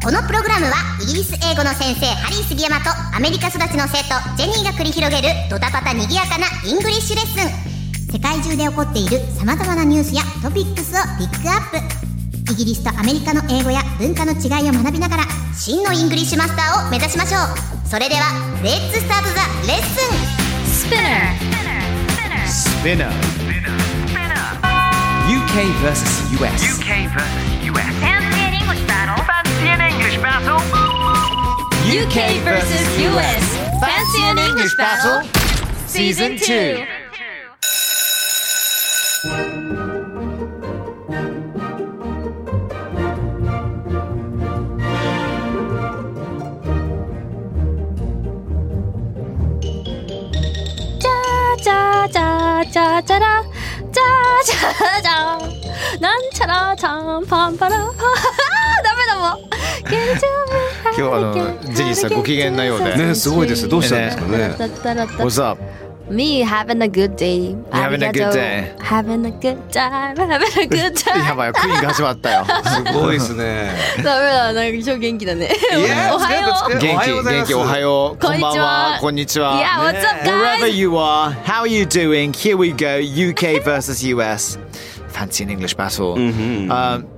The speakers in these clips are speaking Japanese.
このプログラムはイギリス英語の先生ハリー杉山とアメリカ育ちの生徒ジェニーが繰り広げるドタパタにぎやかなイングリッシュレッスン。世界中で起こっている様々なニュースやトピックスをピックアップ。イギリスとアメリカの英語や文化の違いを学びながら、真のイングリッシュマスターを目指しましょう。それではレッツスタートザレッスン。 Spinner UK vs US Handmade English Battle Fancy an English Battle UK vs US Fancy an English Battle Season 2。 Cha cha cha cha daじゃーじゃーじゃーなんちゃらちゃんパンパラパンダメだもん。今日ジェニーさんご機嫌なようでね、すごいです。どうしたんですかね。 What's up? Me having a good day. Having a good day. Having a good time. Having a good time. やばいよ、クイーンが始まったよ。すごいですね。ダメだ、なんか超元気だね。おはよう。元気、おはよう。こんばんは。こんにちは。Yeah, what's up, guys? Wherever you are, how are you doing? Here we go. UK versus US. Fancy an English battle.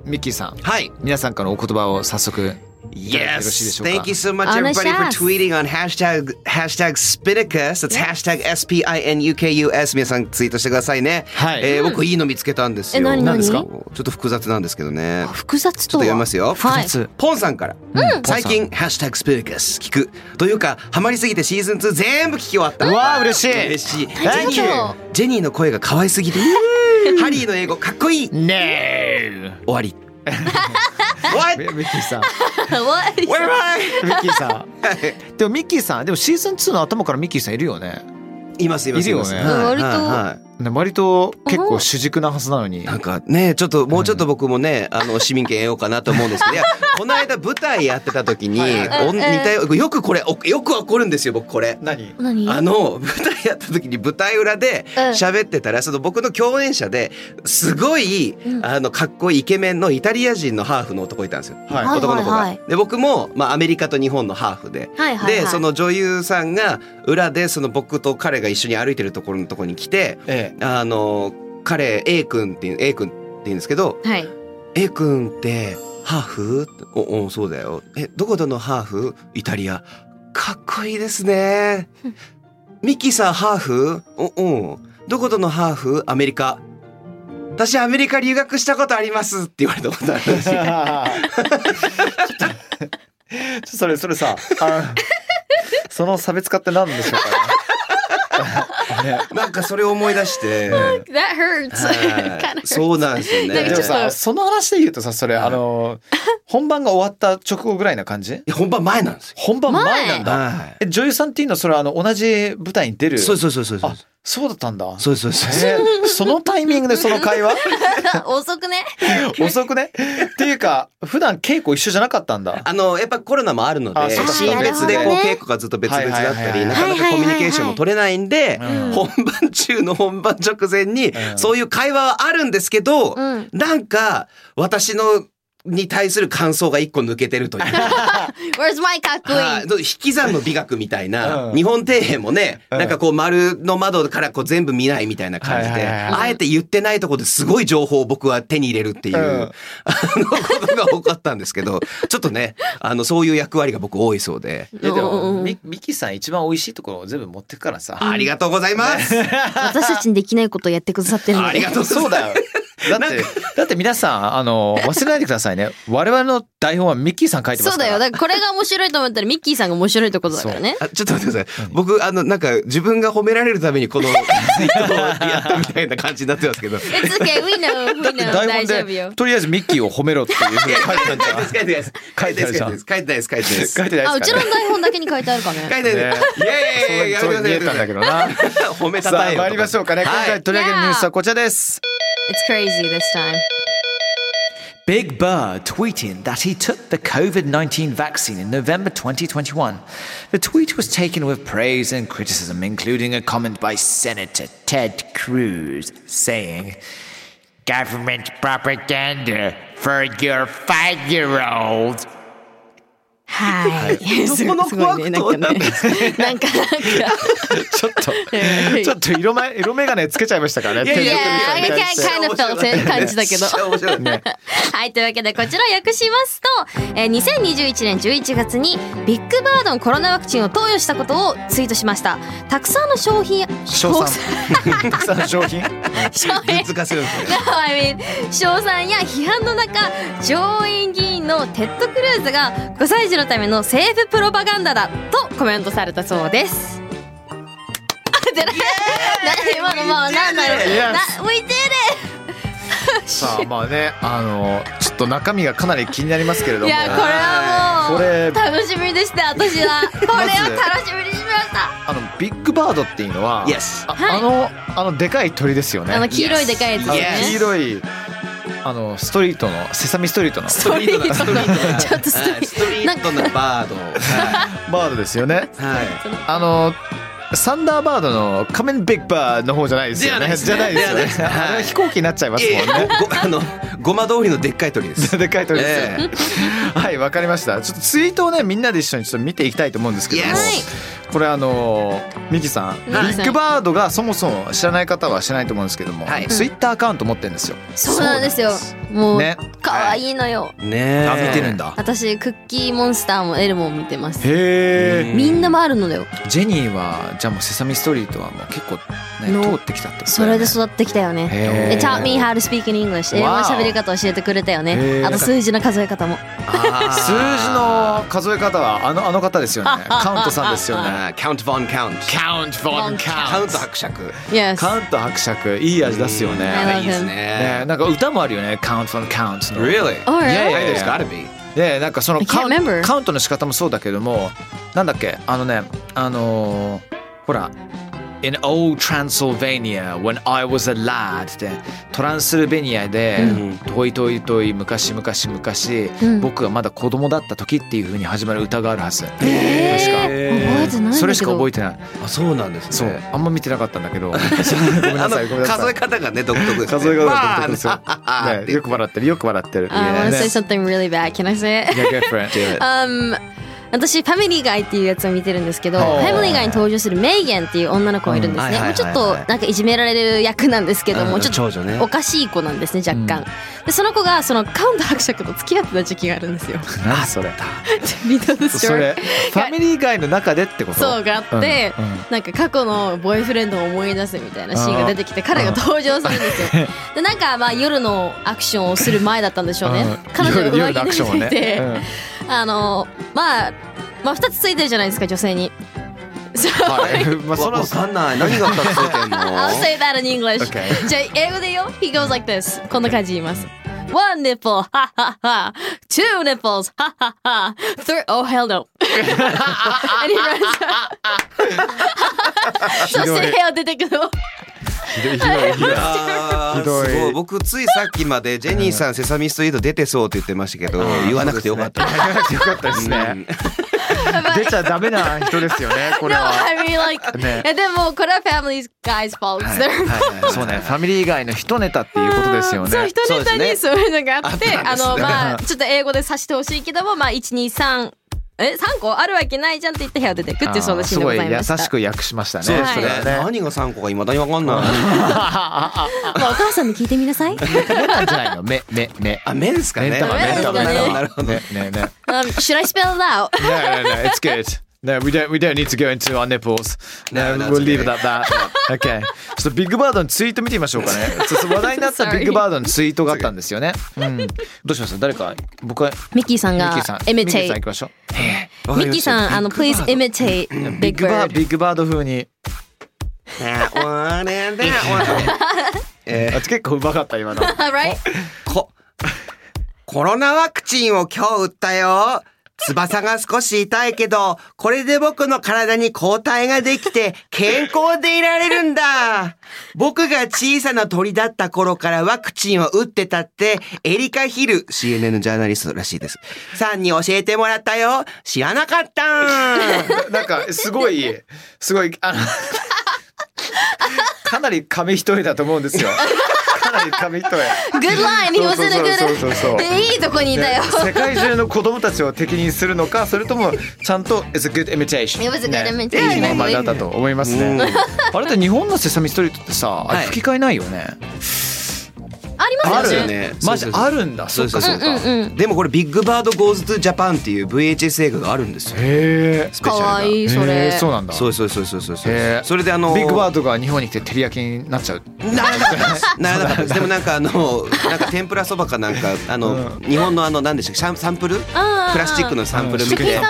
ミッキーさん。はい。皆さんからお言葉を早速。Yes, thank you so much everybody for tweeting on hashtag Spinicus. That's hashtag S-P-I-N-U-K-U-S。 皆さんツイートしてくださいね。はい、僕いいの見つけたんですよ。何ですか？ちょっと複雑なんですけどね。複雑とは？ちょっと読みますよ。複雑。ポンさんから、最近hashtag Spinicus聞くというかハマりすぎてシーズン2全部聞き終わった。わあ、嬉しい嬉しい。 Thank you。 ジェニーの声が可愛すぎてハリーの英語かっこいいね。終わり。What? ミッキーさん。What? Where am I? ミッキーさん。でもミッキーさん、でもシーズン2の頭からミッキーさんいるよね。いますいますいるよね。割と結構主軸なはずなのに。なんかね、ちょっともうちょっと僕もね、市民権得ようかなと思うんですけど、いやこの間舞台やってた時によくこれよく起こるんですよ僕これ。何？舞台やった時に舞台裏で喋ってたら、その僕の共演者ですごいかっこいいイケメンのイタリア人のハーフの男いたんですよ。男の子が。で僕もアメリカと日本のハーフで、でその女優さんが裏でその僕と彼が一緒に歩いてるところのところに来て。彼 A 君っていう A 君って言うんですけど、はい、A 君ってハーフ？おそうだよ。どこどのハーフ？イタリア。かっこいいですね。ミキさんハーフ？どこどのハーフ？アメリカ。私アメリカ留学したことありますって言われたことあるんですよ。それさ、その差別化って何でしょうかね。なんかそれを思い出してThat hurts。 そうなんですよね。でもさ、その話で言うとさ、それ本番が終わった直後ぐらいな感じ。本番前なんですよ。本番前なんだ。女優さんっていうのはそれ同じ舞台に出る。そうそうそうそう。あ、そうだったんだ。そうそうそう。そのタイミングでその会話遅くねっていうか、普段稽古一緒じゃなかったんだ。やっぱコロナもあるので、シーン別で稽古がずっと別々だったり、なかなかコミュニケーションも取れないんで、本番中の本番直前にそういう会話はあるんですけど、なんか私のに対する感想が一個抜けてるという。Where's my かっこいい。引き算の美学みたいな。日本庭園もね、なんかこう丸の窓からこう全部見ないみたいな感じで、あえて言ってないところですごい情報を僕は手に入れるっていうことが多かったんですけど、ちょっとね、そういう役割が僕多いそうで。でもミキさん一番おいしいところを全部持ってくからさ。ありがとうございます。私たちにできないことをやってくださってるので。ありがとう。そうだよ。だって皆さん忘れないでください。さいね。我々の台本はミッキーさん書いてますから。そうだよ。だからこれが面白いと思ったらミッキーさんが面白いってことだからね。あ、ちょっと待ってください。僕なんか自分が褒められるためにこのツイートをやったみたいな感じになってますけど。It's okay, we know, we know. 大丈夫よ。とりあえずミッキーを褒めろっていう風に書いてたんじゃん。書いてないです。書いてないです。書いてないです。書いてないです。書いてないです。あ、うちの台本だけに書いてあるかね。書いてないです。イエーイ。そう見えたんだけどな。褒めたたえよ。さあ参りましょうかね。今回取り上げるニュースはこちらです。It's crazy this time.Big Bird tweeting that he took the COVID-19 vaccine in November 2021. The tweet was taken with praise and criticism, including a comment by Senator Ted Cruz saying, government propaganda for your five-year-old.はい、どこのクワクトなんですなんかちょっと色眼鏡つけちゃいましたからね。いやkind of felt it感じだけど。はい、というわけでこちら訳しますと、2021年11月にビッグバードのコロナワクチンを投与したことをツイートしました。たくさんの商品、たくさんの商品、賞賛や批判の中、上院議員のテッド・クルーズが5歳児のための政府プロパガンダだとコメントされたそうです。今のまあ何だろう浮いてる。さあまあね、ちょっと中身がかなり気になりますけれども、いやこれはもう楽しみでした。私はこれを楽しみにしました。ビッグバードっていうのは、yes. あのでかい鳥ですよね。黄色いでかいやつですね、yes. 黄色いストリートのセサミストリートのストリートのバードバードですよね。はい、サンダーバードの仮面ビッグバーの方じゃないですよね。じゃないですよね。あれは飛行機になっちゃいますもんね。ゴマ通りのでっかい鳥です。でっかい鳥ですよね。はい、わかりました。ちょっとツイートをね、みんなで一緒にちょっと見ていきたいと思うんですけども、これミキさん、ビッグバードがそもそも知らない方は知らないと思うんですけども、ツイッターアカウント持ってるんですよ。そうなんですよ。もう可愛いのよ。ね。あ、見てるんだ。私クッキーモンスターもエルも見てます。へえ。みんなもあるのだよ。ジェニーは。じゃあもうセサミストリートはもう結構、ね、通ってきたってことだよね。それで育ってきたよね。They taught me how to speak in English. 英語の喋り方を教えてくれたよね。あと数字の数え方も。数字の数え方はあの方ですよね。カウントさんですよね。Count von Count。Count von Count。カウント伯爵。Yes。カウント伯爵いい味出すよね。いいですね。なんか歌もあるよね。Count von Count。Really？ Yeah, there's gotta be。でなんかそのカウントの仕方もそうだけども、なんだっけほら In old Transylvania when I was a lad ってトランスルベニアで、うん、遠い遠い遠い昔昔昔、うん、僕がまだ子供だった時っていう風に始まる歌があるはず。確か覚えてないんだけどそれしか覚えてない。あ、そうなんですね。そうあんま見てなかったんだけどごめんなさいごめんなさい。数え方がね独特ですね。数え方が独特ですよ、ね、よく笑ってるよく笑ってる。I wanna say something really bad. Can I say it? Yeah, go for it. Do it. 私ファミリーガイっていうやつを見てるんですけど、ファミリーガイに登場するメイゲンっていう女の子がいるんですね。もうちょっとなんかいじめられる役なんですけども、ちょっとおかしい子なんですね若干、うん、でその子がそのカウント伯爵と付き合ってた時期があるんですよ。あそれそれファミリーガイの中でってことそうがあって、うんうん、なんか過去のボーイフレンドを思い出すみたいなシーンが出てきて彼が登場するんですよ。でなんかまあ夜のアクションをする前だったんでしょうね。彼女が上着に出ていて、うん、まあ2つついてるじゃないですか女性に。わかんない何が2つついてるの。 I'll say that in English、okay. じゃあ英語でよ。 He goes like this こんな感じ言います。 One nipple ha ha ha Two nipples ha ha ha Three oh hell no そして部屋出てくのひどい。僕ついさっきまでジェニーさんセサミストリート出てそうって言ってましたけど、言わなくてよかった。言わなくてよかったですね。出ちゃダメな人ですよねこれは。No, I mean like ね、でもこれはファミリーガイ 's fault。そうね、ファミリー以外の一ネタっていうことですよね。そう一ネタにそういうのがあって、ね、まあちょっと英語でさしてほしいけども、まあ123。3個あるわけないじゃんって言って部屋出てくっていうそのシーンでございました。すごい優しく訳しましたね。そうですね、はい、何が3個かいまだに分かんない。お母さんに聞いてみなさい。目あ、目ですかね。目ですかね。なるほどね。Should I spell it out? No, it's good No, we don't need to go into our nipples. No, no we'll leave it at that. Okay. ちょっとビッグバードのツイート見てみましょうかね。ちょっと話題になったビッグバードのツイートがあったんですよね。うん、どうします？誰か僕はミッキーさんがミッキーさん行きましょう。ミッキーさんplease imitate Big Bird。ビッグバード風に。結構うまかった今の。Right? コロナワクチンを今日打ったよ。翼が少し痛いけど、これで僕の体に抗体ができて健康でいられるんだ。僕が小さな鳥だった頃からワクチンを打ってたって、エリカ・ヒル、CNN ジャーナリストらしいです。さんに教えてもらったよ。知らなかったー。なんか、すごい、かなり紙一重だと思うんですよ。紙一重。Good line. He was in a good. でいいとこにいたよ。世界中の子供たちを敵にするのか、それともちゃんと It's a good imitation. It was a good imitation. いい名前だったと思いますね。あれって日本のセサミストリートってさ、あれ吹き替えないよね。ありますよね。マジあるんだ。そうかそうか。でもこれビッグバードゴーズトゥジャパンっていう VHS 映画があるんですよ。へえ。可愛いそれ。そうなんだ。そう。それでビッグバードが日本に来て照り焼きになっちゃう。ならなかった。でもなんか天ぷらそばかなんか日本の何でしたっけサンプル？プラスチックのサンプル見て。I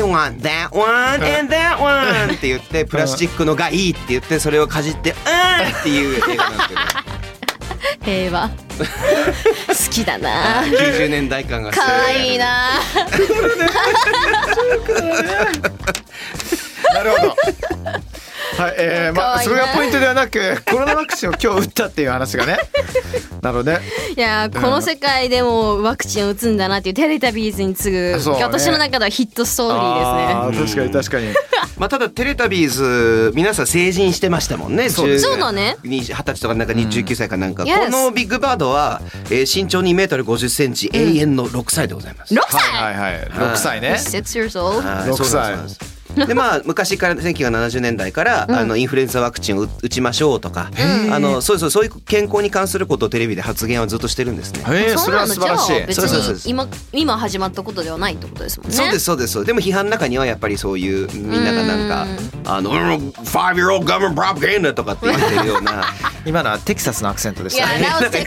want that one and that one って言ってプラスチックのがいいって言ってそれをかじってっていう映画なんですけど。平和好きだな90年代感がする可愛いななるほどはいそれがポイントではなくコロナワクチンを今日打ったっていう話がねなのでいやこの世界でもワクチンを打つんだなっていうテレタビーズに次ぐ、ね、私の中ではヒットストーリーですねあ確かにまあ、ただテレタビーズ皆さん成人してましたもんねそうだね20歳とかなんか19歳かなんか、うん、このビッグバードは、身長2メートル50センチ、うん、永遠の6歳でございます6歳はいはい6歳ね6 years old 6歳でまあ、昔から1970年代から、うん、インフルエンザワクチンを打ちましょうとかそういう健康に関することをテレビで発言はずっとしてるんですねそれは素晴らしい別に 今始まったことではないってことですもんねそうですでも批判の中にはやっぱりそういうみんなが5-year-old government propaganda とかって言ってるような今のはテキサスのアクセントでしたね Yeah, that was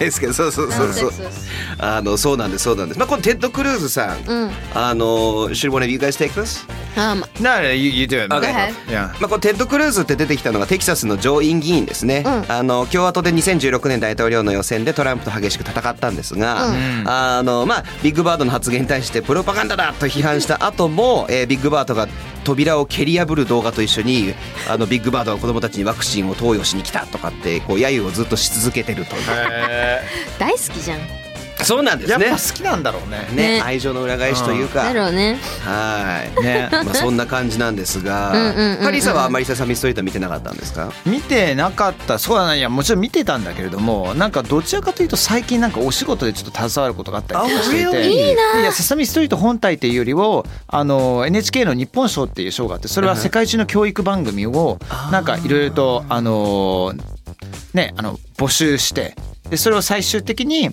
Texas, right? そうなんですまあこのテッド・クルーズさん、うん、Should one of you guys take this?No, you do it. Go ahead. Yeah. まあこのテッド・クルーズって出てきたのがテキサスの上院議員ですね。うん、共和党で2016年大統領の予選でトランプと激しく戦ったんですが、うん、まあビッグバードの発言に対してプロパガンダだと批判した後も、ビッグバードが扉を蹴り破る動画と一緒にビッグバードが子どもたちにワクチンを投与しに来たとかってこう揶揄をずっとし続けてるという。大好きじゃん。そうなんですね。やっぱ好きなんだろうね。愛情の裏返しというか。だろうね。はい。ね。まあそんな感じなんですが、カリーさんはあんまりセサミストリート見てなかったんですか？見てなかった。そうだね。いやもちろん見てたんだけれども、なんかどちらかというと最近なんかお仕事でちょっと携わることがあったりしていて、いいな。いやセサミストリート本体っていうよりをNHK の日本賞っていう賞があって、それは世界中の教育番組をなんかいろいろとね募集して。でそれを最終的に、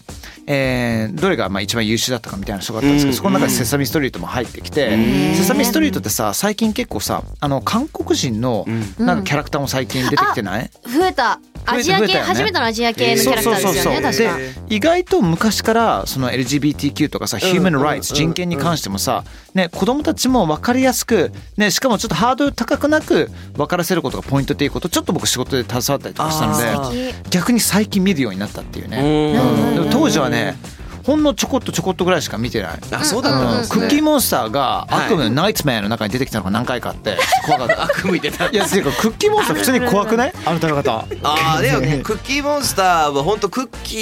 どれがまあ一番優秀だったかみたいな人があったんですけど、そこの中でセサミストリートも入ってきて、セサミストリートってさ最近結構さ韓国人のなんかキャラクターも最近出てきてない、増えたアジア系、初めてのアジア系のキャラクターですよね。確かで意外と昔からその LGBTQ とかさ、Human Rights 人権に関してもさ、ね、子どもたちも分かりやすく、ね、しかもちょっとハードル高くなく分からせることがポイントっていうことをちょっと僕仕事で携わったりとかしたので逆に最近見るようになったっていうね。でも当時はねほんのちょこっとぐらいしか見てない。あ、そうだったんですね。クッキーモンスターが悪夢、ナイツメアの中に出てきたのが何回かあって怖かった。悪夢出た。いや、っていうかクッキーモンスター普通に怖くない？あなたの方。ああ、でもクッキーモンスターは本当クッキ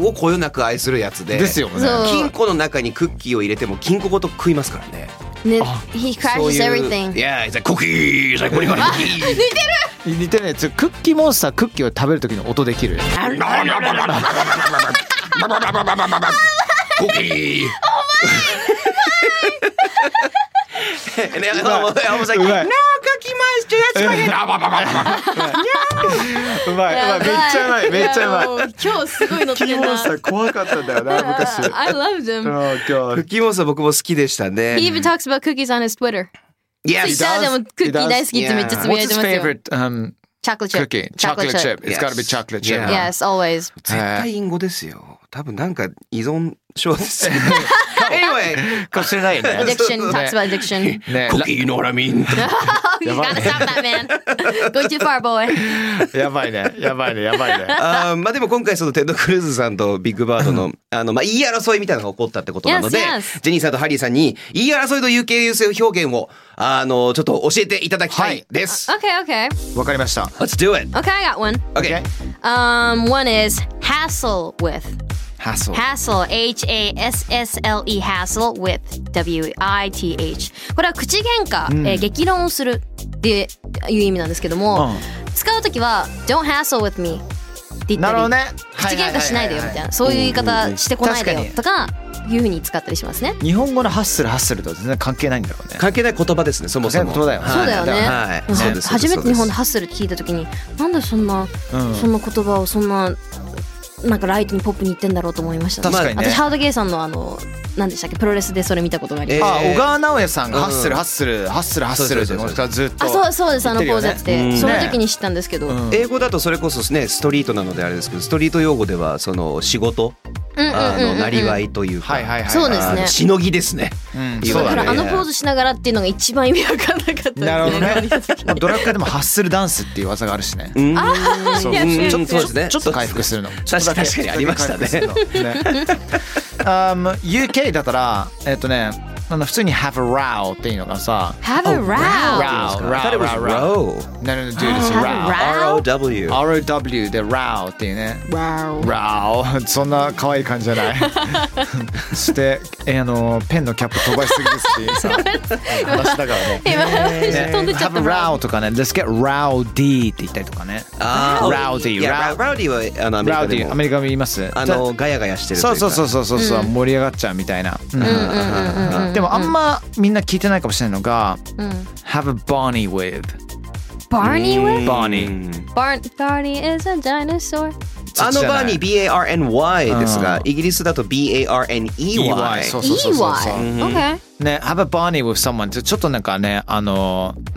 ーをこよなく愛するやつで。ですよね。金庫の中にクッキーを入れても金庫ごと食いますからね。ね、he crashes everything. Yeah, he's like cookies. Like what do you want? 似てる。クッキーモンスタークッキーを食べる時の音できる。お前うまい、めっちゃうまい、めっちゃうまい。今日すごい乗ってんな。クッキーモンスター怖かったんだよな昔。I loved him。クッキーモンスター僕も好きでしたね。He even talks about cookies on his Twitter。Yes。でもクッキー大好きってめっちゃつぶやいてますよ。What's his favorite chocolate chip? Cookie. Chocolate chip. It's got to be chocolate chip. Yes, always. 絶対インゴですよ。多分なんか依存症です。Anyway, かもしれないね。Addiction talks about addiction. Cookie, you know what I mean? You gotta stop that man. Go too far, boy. やばいね、やばいね、やばいね。まあでも今回そのテッド・クルーズさんとビッグバードのまあ言い争いみたいなのが起こったってことなので、ジェニーさんとハリーさんに言い争いと有形有性表現をちょっと教えていただきたいです。Okay, okay. わかりました。Let's do it. Okay, I got one. Okay. One is hassle with.Hassle, H-A-S-S-L-E, hassle with W-I-T-H。 これは口喧嘩、激論をするっていう意味なんですけども、使うときは Don't hassle with me って言ったり、なるほどね、口喧嘩しないでよみたいな、そういう言い方してこないでよとかいうふうに使ったりしますね。日本語のハッスルハッスルとは全然関係ないんだろうね。関係ない言葉ですね、そもそも。そうだよね、初めて日本でハッスルって聞いたときに、なんでそんな言葉をそんななんかライトにポップに行ってんだろうと思いました、ね。確かにね。私ハードゲイさんの何でしたっけ、プロレスでそれ見たことがあります。小川直也さんがハッスルハッスルハッスルハッスルってずっと、そうです、ポーズやってて、その時に知ったんですけど、英語だとそれこそね、ストリートなのであれですけど、ストリート用語ではその仕事、なりわいというか、そうですね、しのぎですね。だからポーズしながらっていうのが一番意味わかんなかったですね。なるほどね。ドラッカーでもハッスルダンスっていう技があるしね。そうですね。ちょっと回復するの。確かにありましたね。UK だったら普通に have a row っていうのがさ、 have a row。 R-O-W R-O-W で row っていうね、 row そんな可愛い感じじゃない。そしてペンのキャップ飛ばしすぎですっていうさ話だからね。 have a row とかね、 let's get rowdy って言ったりとかね。 rowdy はアメリカも言います。ガヤガヤしてるというか、そう盛り上がっちゃうみたいな。でもあんまみんな聞いてないかもしれないのが、Have a Barney with。Barney with? Barney. Barney is a dinosaur。バーニー B-A-R-N-Y ですが、イギリスだと B-A-R-N-E-Y。E-Y。ね、Have a Barney with someone ってちょっとなんかね、なん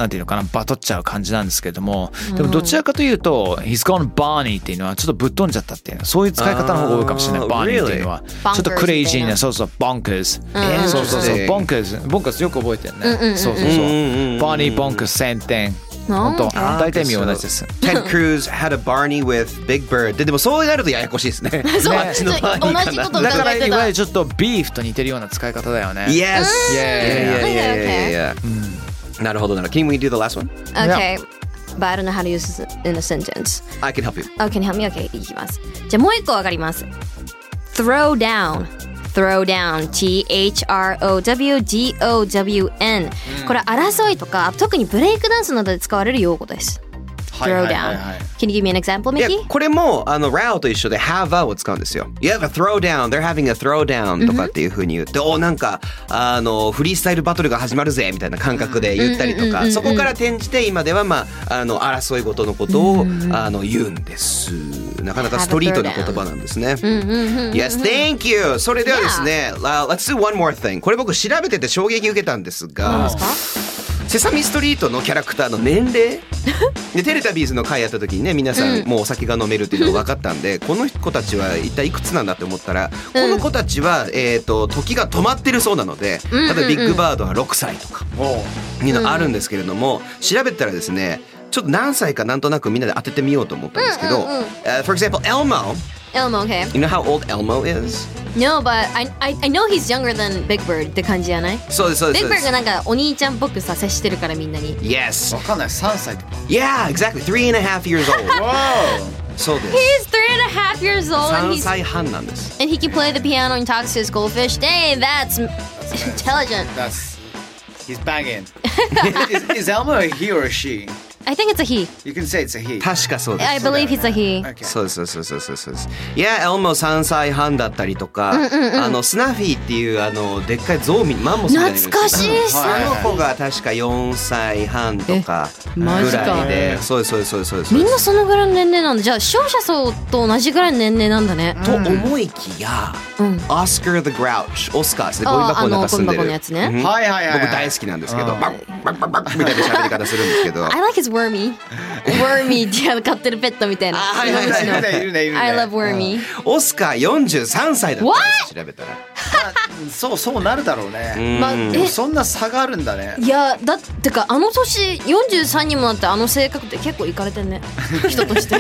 ていうのかな、バトっちゃう感じなんですけども、でもどちらかというと He's gone Barney っていうのはちょっとぶっ飛んじゃったっていう、そういう使い方の方が多いかもしれない。バーニーっていうのはちょっとクレイジーな、bonkers。bonkers よく覚えてるね。バーニー bonkers 10点。本当大体見同じです。 Ted Cruz had a Barney with Big Bird で、でもそうなるとややこしいですね。そう、同じことだからいわゆるちょっとビーフと似てるような使い方だよね。 Yes。 Yeah, yeah, yeah. なるほどなるほど。 Can we do the last one? Okay、yeah. But I don't know how to use this in a sentence. I can help you. Oh, can you help me? Okay、 いきます。じゃあもう一個わかります。 Throw down。Throw down T-H-R-O-W-D-O-W-N、 これは争いとか、特にブレイクダンスなどで使われる用語です。 Throw down。 Can you give me an example, Mickey? これもrow と一緒で have a を使うんですよ。 You have a throw down。 They're having a throw down とかっていう風に言って、お、なんかフリースタイルバトルが始まるぜみたいな感覚で言ったりとか、そこから転じて今では争い事のことを言うんです。なかなかストリートな言葉なんですね。 Yes, thank you。 それではですね、Let's do one more thing。 これ僕調べてて衝撃受けたんですが、セサミストリートのキャラクターの年齢で、テレタビーズの回やった時にね、皆さんもうお酒が飲めるっていうのが分かったんで、この子たちは一体いくつなんだって思ったら、この子たちは時が止まってるそうなので、例えばビッグバードは6歳とかいうのあるんですけれども、調べたらですね、ちょっと何歳かなんとなくみんなで当ててみようと思ったんですけど、for example, Elmo。Elmo, okay. You know how old Elmo is? No, but I know he's younger than Big Bird って感じじゃない？そうですそうです。Big Bird がなんかお兄ちゃんっぽくさ接してるからみんなに。Yes。わかんない、3歳とか。Yeah, exactly. 3.5 years old。Wow。そうです。He's 3.5 years old. 3歳半なんです。And he can play the piano and talks to his goldfish. Dang, that's intelligent. He's banging. Is Elmo a he or a she? I think it's a he. You can say it's a he. 確かそうです。I believe he's a he. Okay. そうそうそうそうそうそう。いや、エルモ3歳半だったりとか、スナフィーっていうでっかいゾウミマンモスみたいな。懐かしい。あの子が確か4歳半とかぐらいで、そうそうそうそうそう。みんなそのぐらいの年齢なんだ。じゃあ視聴者層と同じぐらいの年齢なんだね。と思いきや、オスカー・ザ・グラウチ、オスカーってゴミ箱の中住んでる。ゴミ箱のやつね。はいはいはい。僕大好きなんですけど、バッバッバッバッみたいな喋り方するんですけど。I like his wormy。wormy って飼ってるペットみたいな。はいはいはい。いるねいるね。I love wormy。オスカー43歳だった。調べたら。そうそうなるだろうね。まあそんな差があるんだね。いやだってかあの年43にもなってあの性格って結構イカれてんね。人として。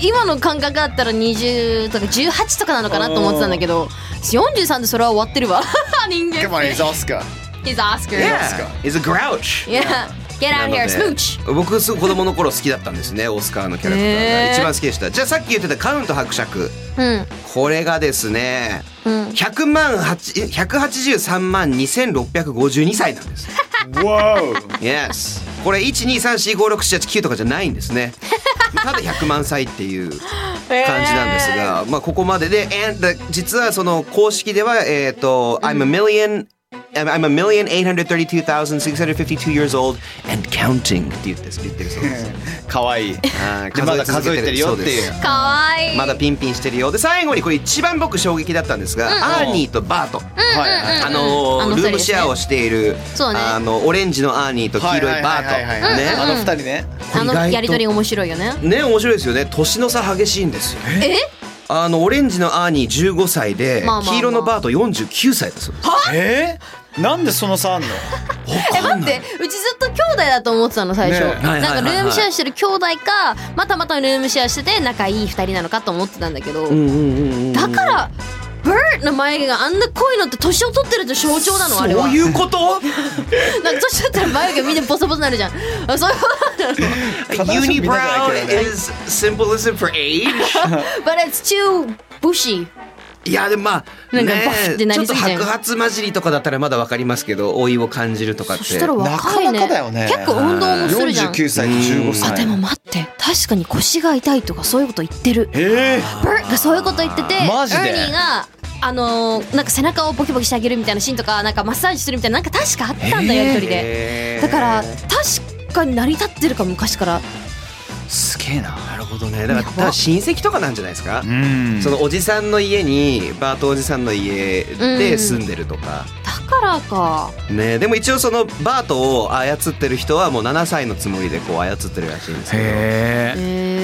今の感覚だったら20とか18とかなのかなと思ってたんだけど、43でそれは終わってるわ。人間。Come on, he's Oscar. He's Oscar. Yeah. He's a grouch. Yeah.Get out here, smooch. 僕すごい子供の頃好きだったんですねオスカーのキャラクターが一番好きでした。じゃあさっき言ってたカウント伯爵、これがですね、183万2652 歳なんです。 Wow. Yes. これ 1,2,3,4,5,6,7,8,9 とかじゃないんですね。ただ100万歳っていう感じなんですが、まあここまでで、実はその公式ではI'm a million 832,652 years old and counting って言ってるそうです。可愛い。まだ数えてるよっていう。可愛い。まだピンピンしてるよ。で最後にこれ一番僕衝撃だったんですが、アーニーとバート、ルームシェアをしている、オレンジのアーニーと黄色いバート、あの二人ね。あのやりとり面白いよね。ね、面白いですよね。年の差激しいんですよ。オレンジのアーニー15歳で、黄色のバート49歳だそうです。なんでその差あんの？待って、うちずっと兄弟だと思ってたの最初、なんかルームシェアしてる兄弟か、たまたまルームシェアしてて仲いい2人なのかと思ってたんだけど、だからバートの眉毛があんな濃いのって年を取ってるって象徴なの？あれはそういうこと？なんか年取ったら眉毛みんなボソボソなるじゃん。そういうことなの？Unibrow is symbolism for age but it's too bushy。いやでもまあね、ちょっと白髪混じりとかだったらまだわかりますけど、老いを感じるとかってそしたら若いね。なかなかだよね。結構運動もするじゃん。49歳と15歳。でも待って、確かに腰が痛いとかそういうこと言ってる。バーがそういうこと言ってて、マジでエーニーがなんか背中をボキボキしてあげるみたいなシーンとか、なんかマッサージするみたいな、なんか確かあったんだよ、一人で。だから確かに成り立ってるか、昔から。すげえな。なるほどね。だから親戚とかなんじゃないですか。そのおじさんの家に、バートおじさんの家で住んでるとか。だからか。ね、でも一応そのバートを操ってる人はもう7歳のつもりでこう操ってるらしいんですけど。って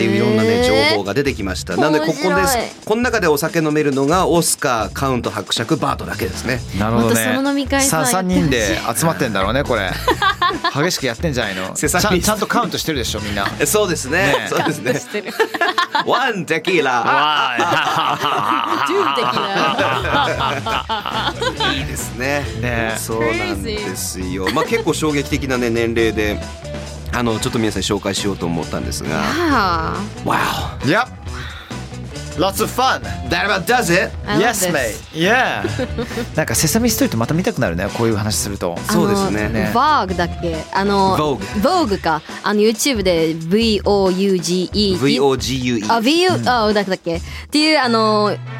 いういろんなね情報が出てきました。なのでここです。この中でお酒飲めるのがオスカー、カウント伯爵、バートだけですね。なるほどね。その飲み会さ3人で集まってんだろうねこれ。激しくやってんじゃないの。ちゃんとカウントしてるでしょみんな。そうです。そうですね。ワンテキーラ、ツーテキーラ。いいですね。そうなんですよ。まあ結構衝撃的なね年齢で、ちょっと皆さんに紹介しようと思ったんですが。Wow. Yep. Lots of fun. That about does it. Yes, mate. Yeah. なんかセサミストリートまた見たくなるね、こういう話すると。そうですね。Vogue だっけ？Vogue か。YouTube で VOUGE VOGUE だっけっていうア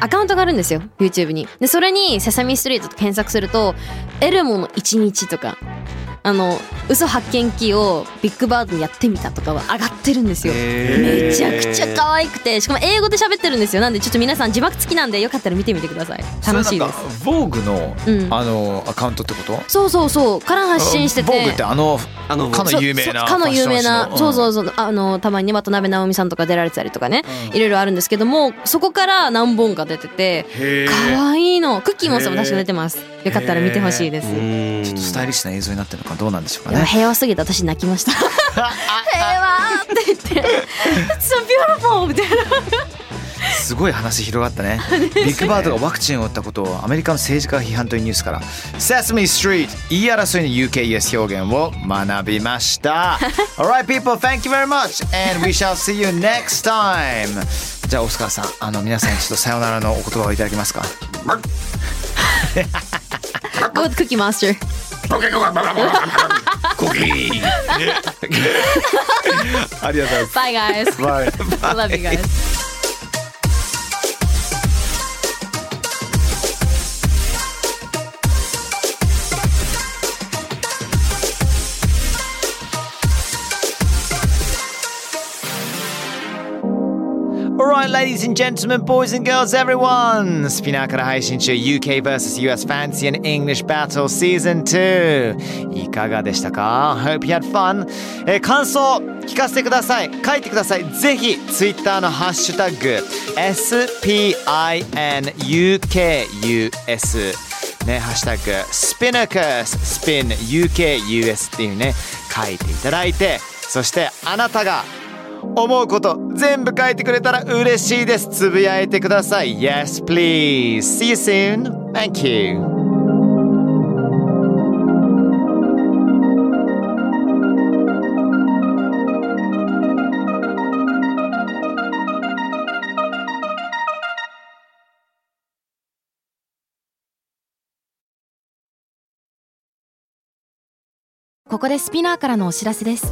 カウントがあるんですよ YouTube に。でそれにセサミストリートと検索すると、エルモの1日とか嘘発見機をビッグバードにやってみたとかは上がってるんですよ。めちゃくちゃ可愛くて、しかも英語で喋ってるんですよ。なんでちょっと皆さん字幕付きなんで、よかったら見てみてください。楽しいです。それなんか Vogue の、アカウントってこと？そうそうそうから発信してて、 Vogue ってかの有名なファッション誌の、そうそうそう、たまに渡辺直美さんとか出られてたりとかね、いろいろあるんですけども、そこから何本か出てて可愛いの。クッキーモンスターも確か出てます。よかったら見てほしいです。ちょっとスタイリッシュな映像になってるのかどうなんでしょうかね。平和すぎて私泣きました。平和って言ってIt's so beautiful みたいな。すごい話広がったね。ビッグバードがワクチンを打ったことをアメリカの政治家が批判というニュースからセサミストリート言い争いの UKES 表現を学びました。 Alright people, thank you very much and we shall see you next time. じゃあオスカーさん、皆さんにちょっとさよならのお言葉をいただけますか。Go with Cookie Monster。コキーありがとうございます。Bye guys. Bye. I love you guys. Alright, ladies and gentlemen, boys and girls, everyone! スピナーから配信中 UK vs. US Fancy and English Battle Season 2 いかがでしたか？ Hope you had fun、感想聞かせてください。書いてください。ぜひ Twitter のハッシュタグ SPINUKUS、ね、ハッシュタグ SPINUKUS SPINUKUS っていうね書いていただいて、そしてあなたが思うこと全部書いてくれたら嬉しいです。つぶやいてください。 Yes, please. See you soon. Thank you.ここでスピナーからのお知らせです。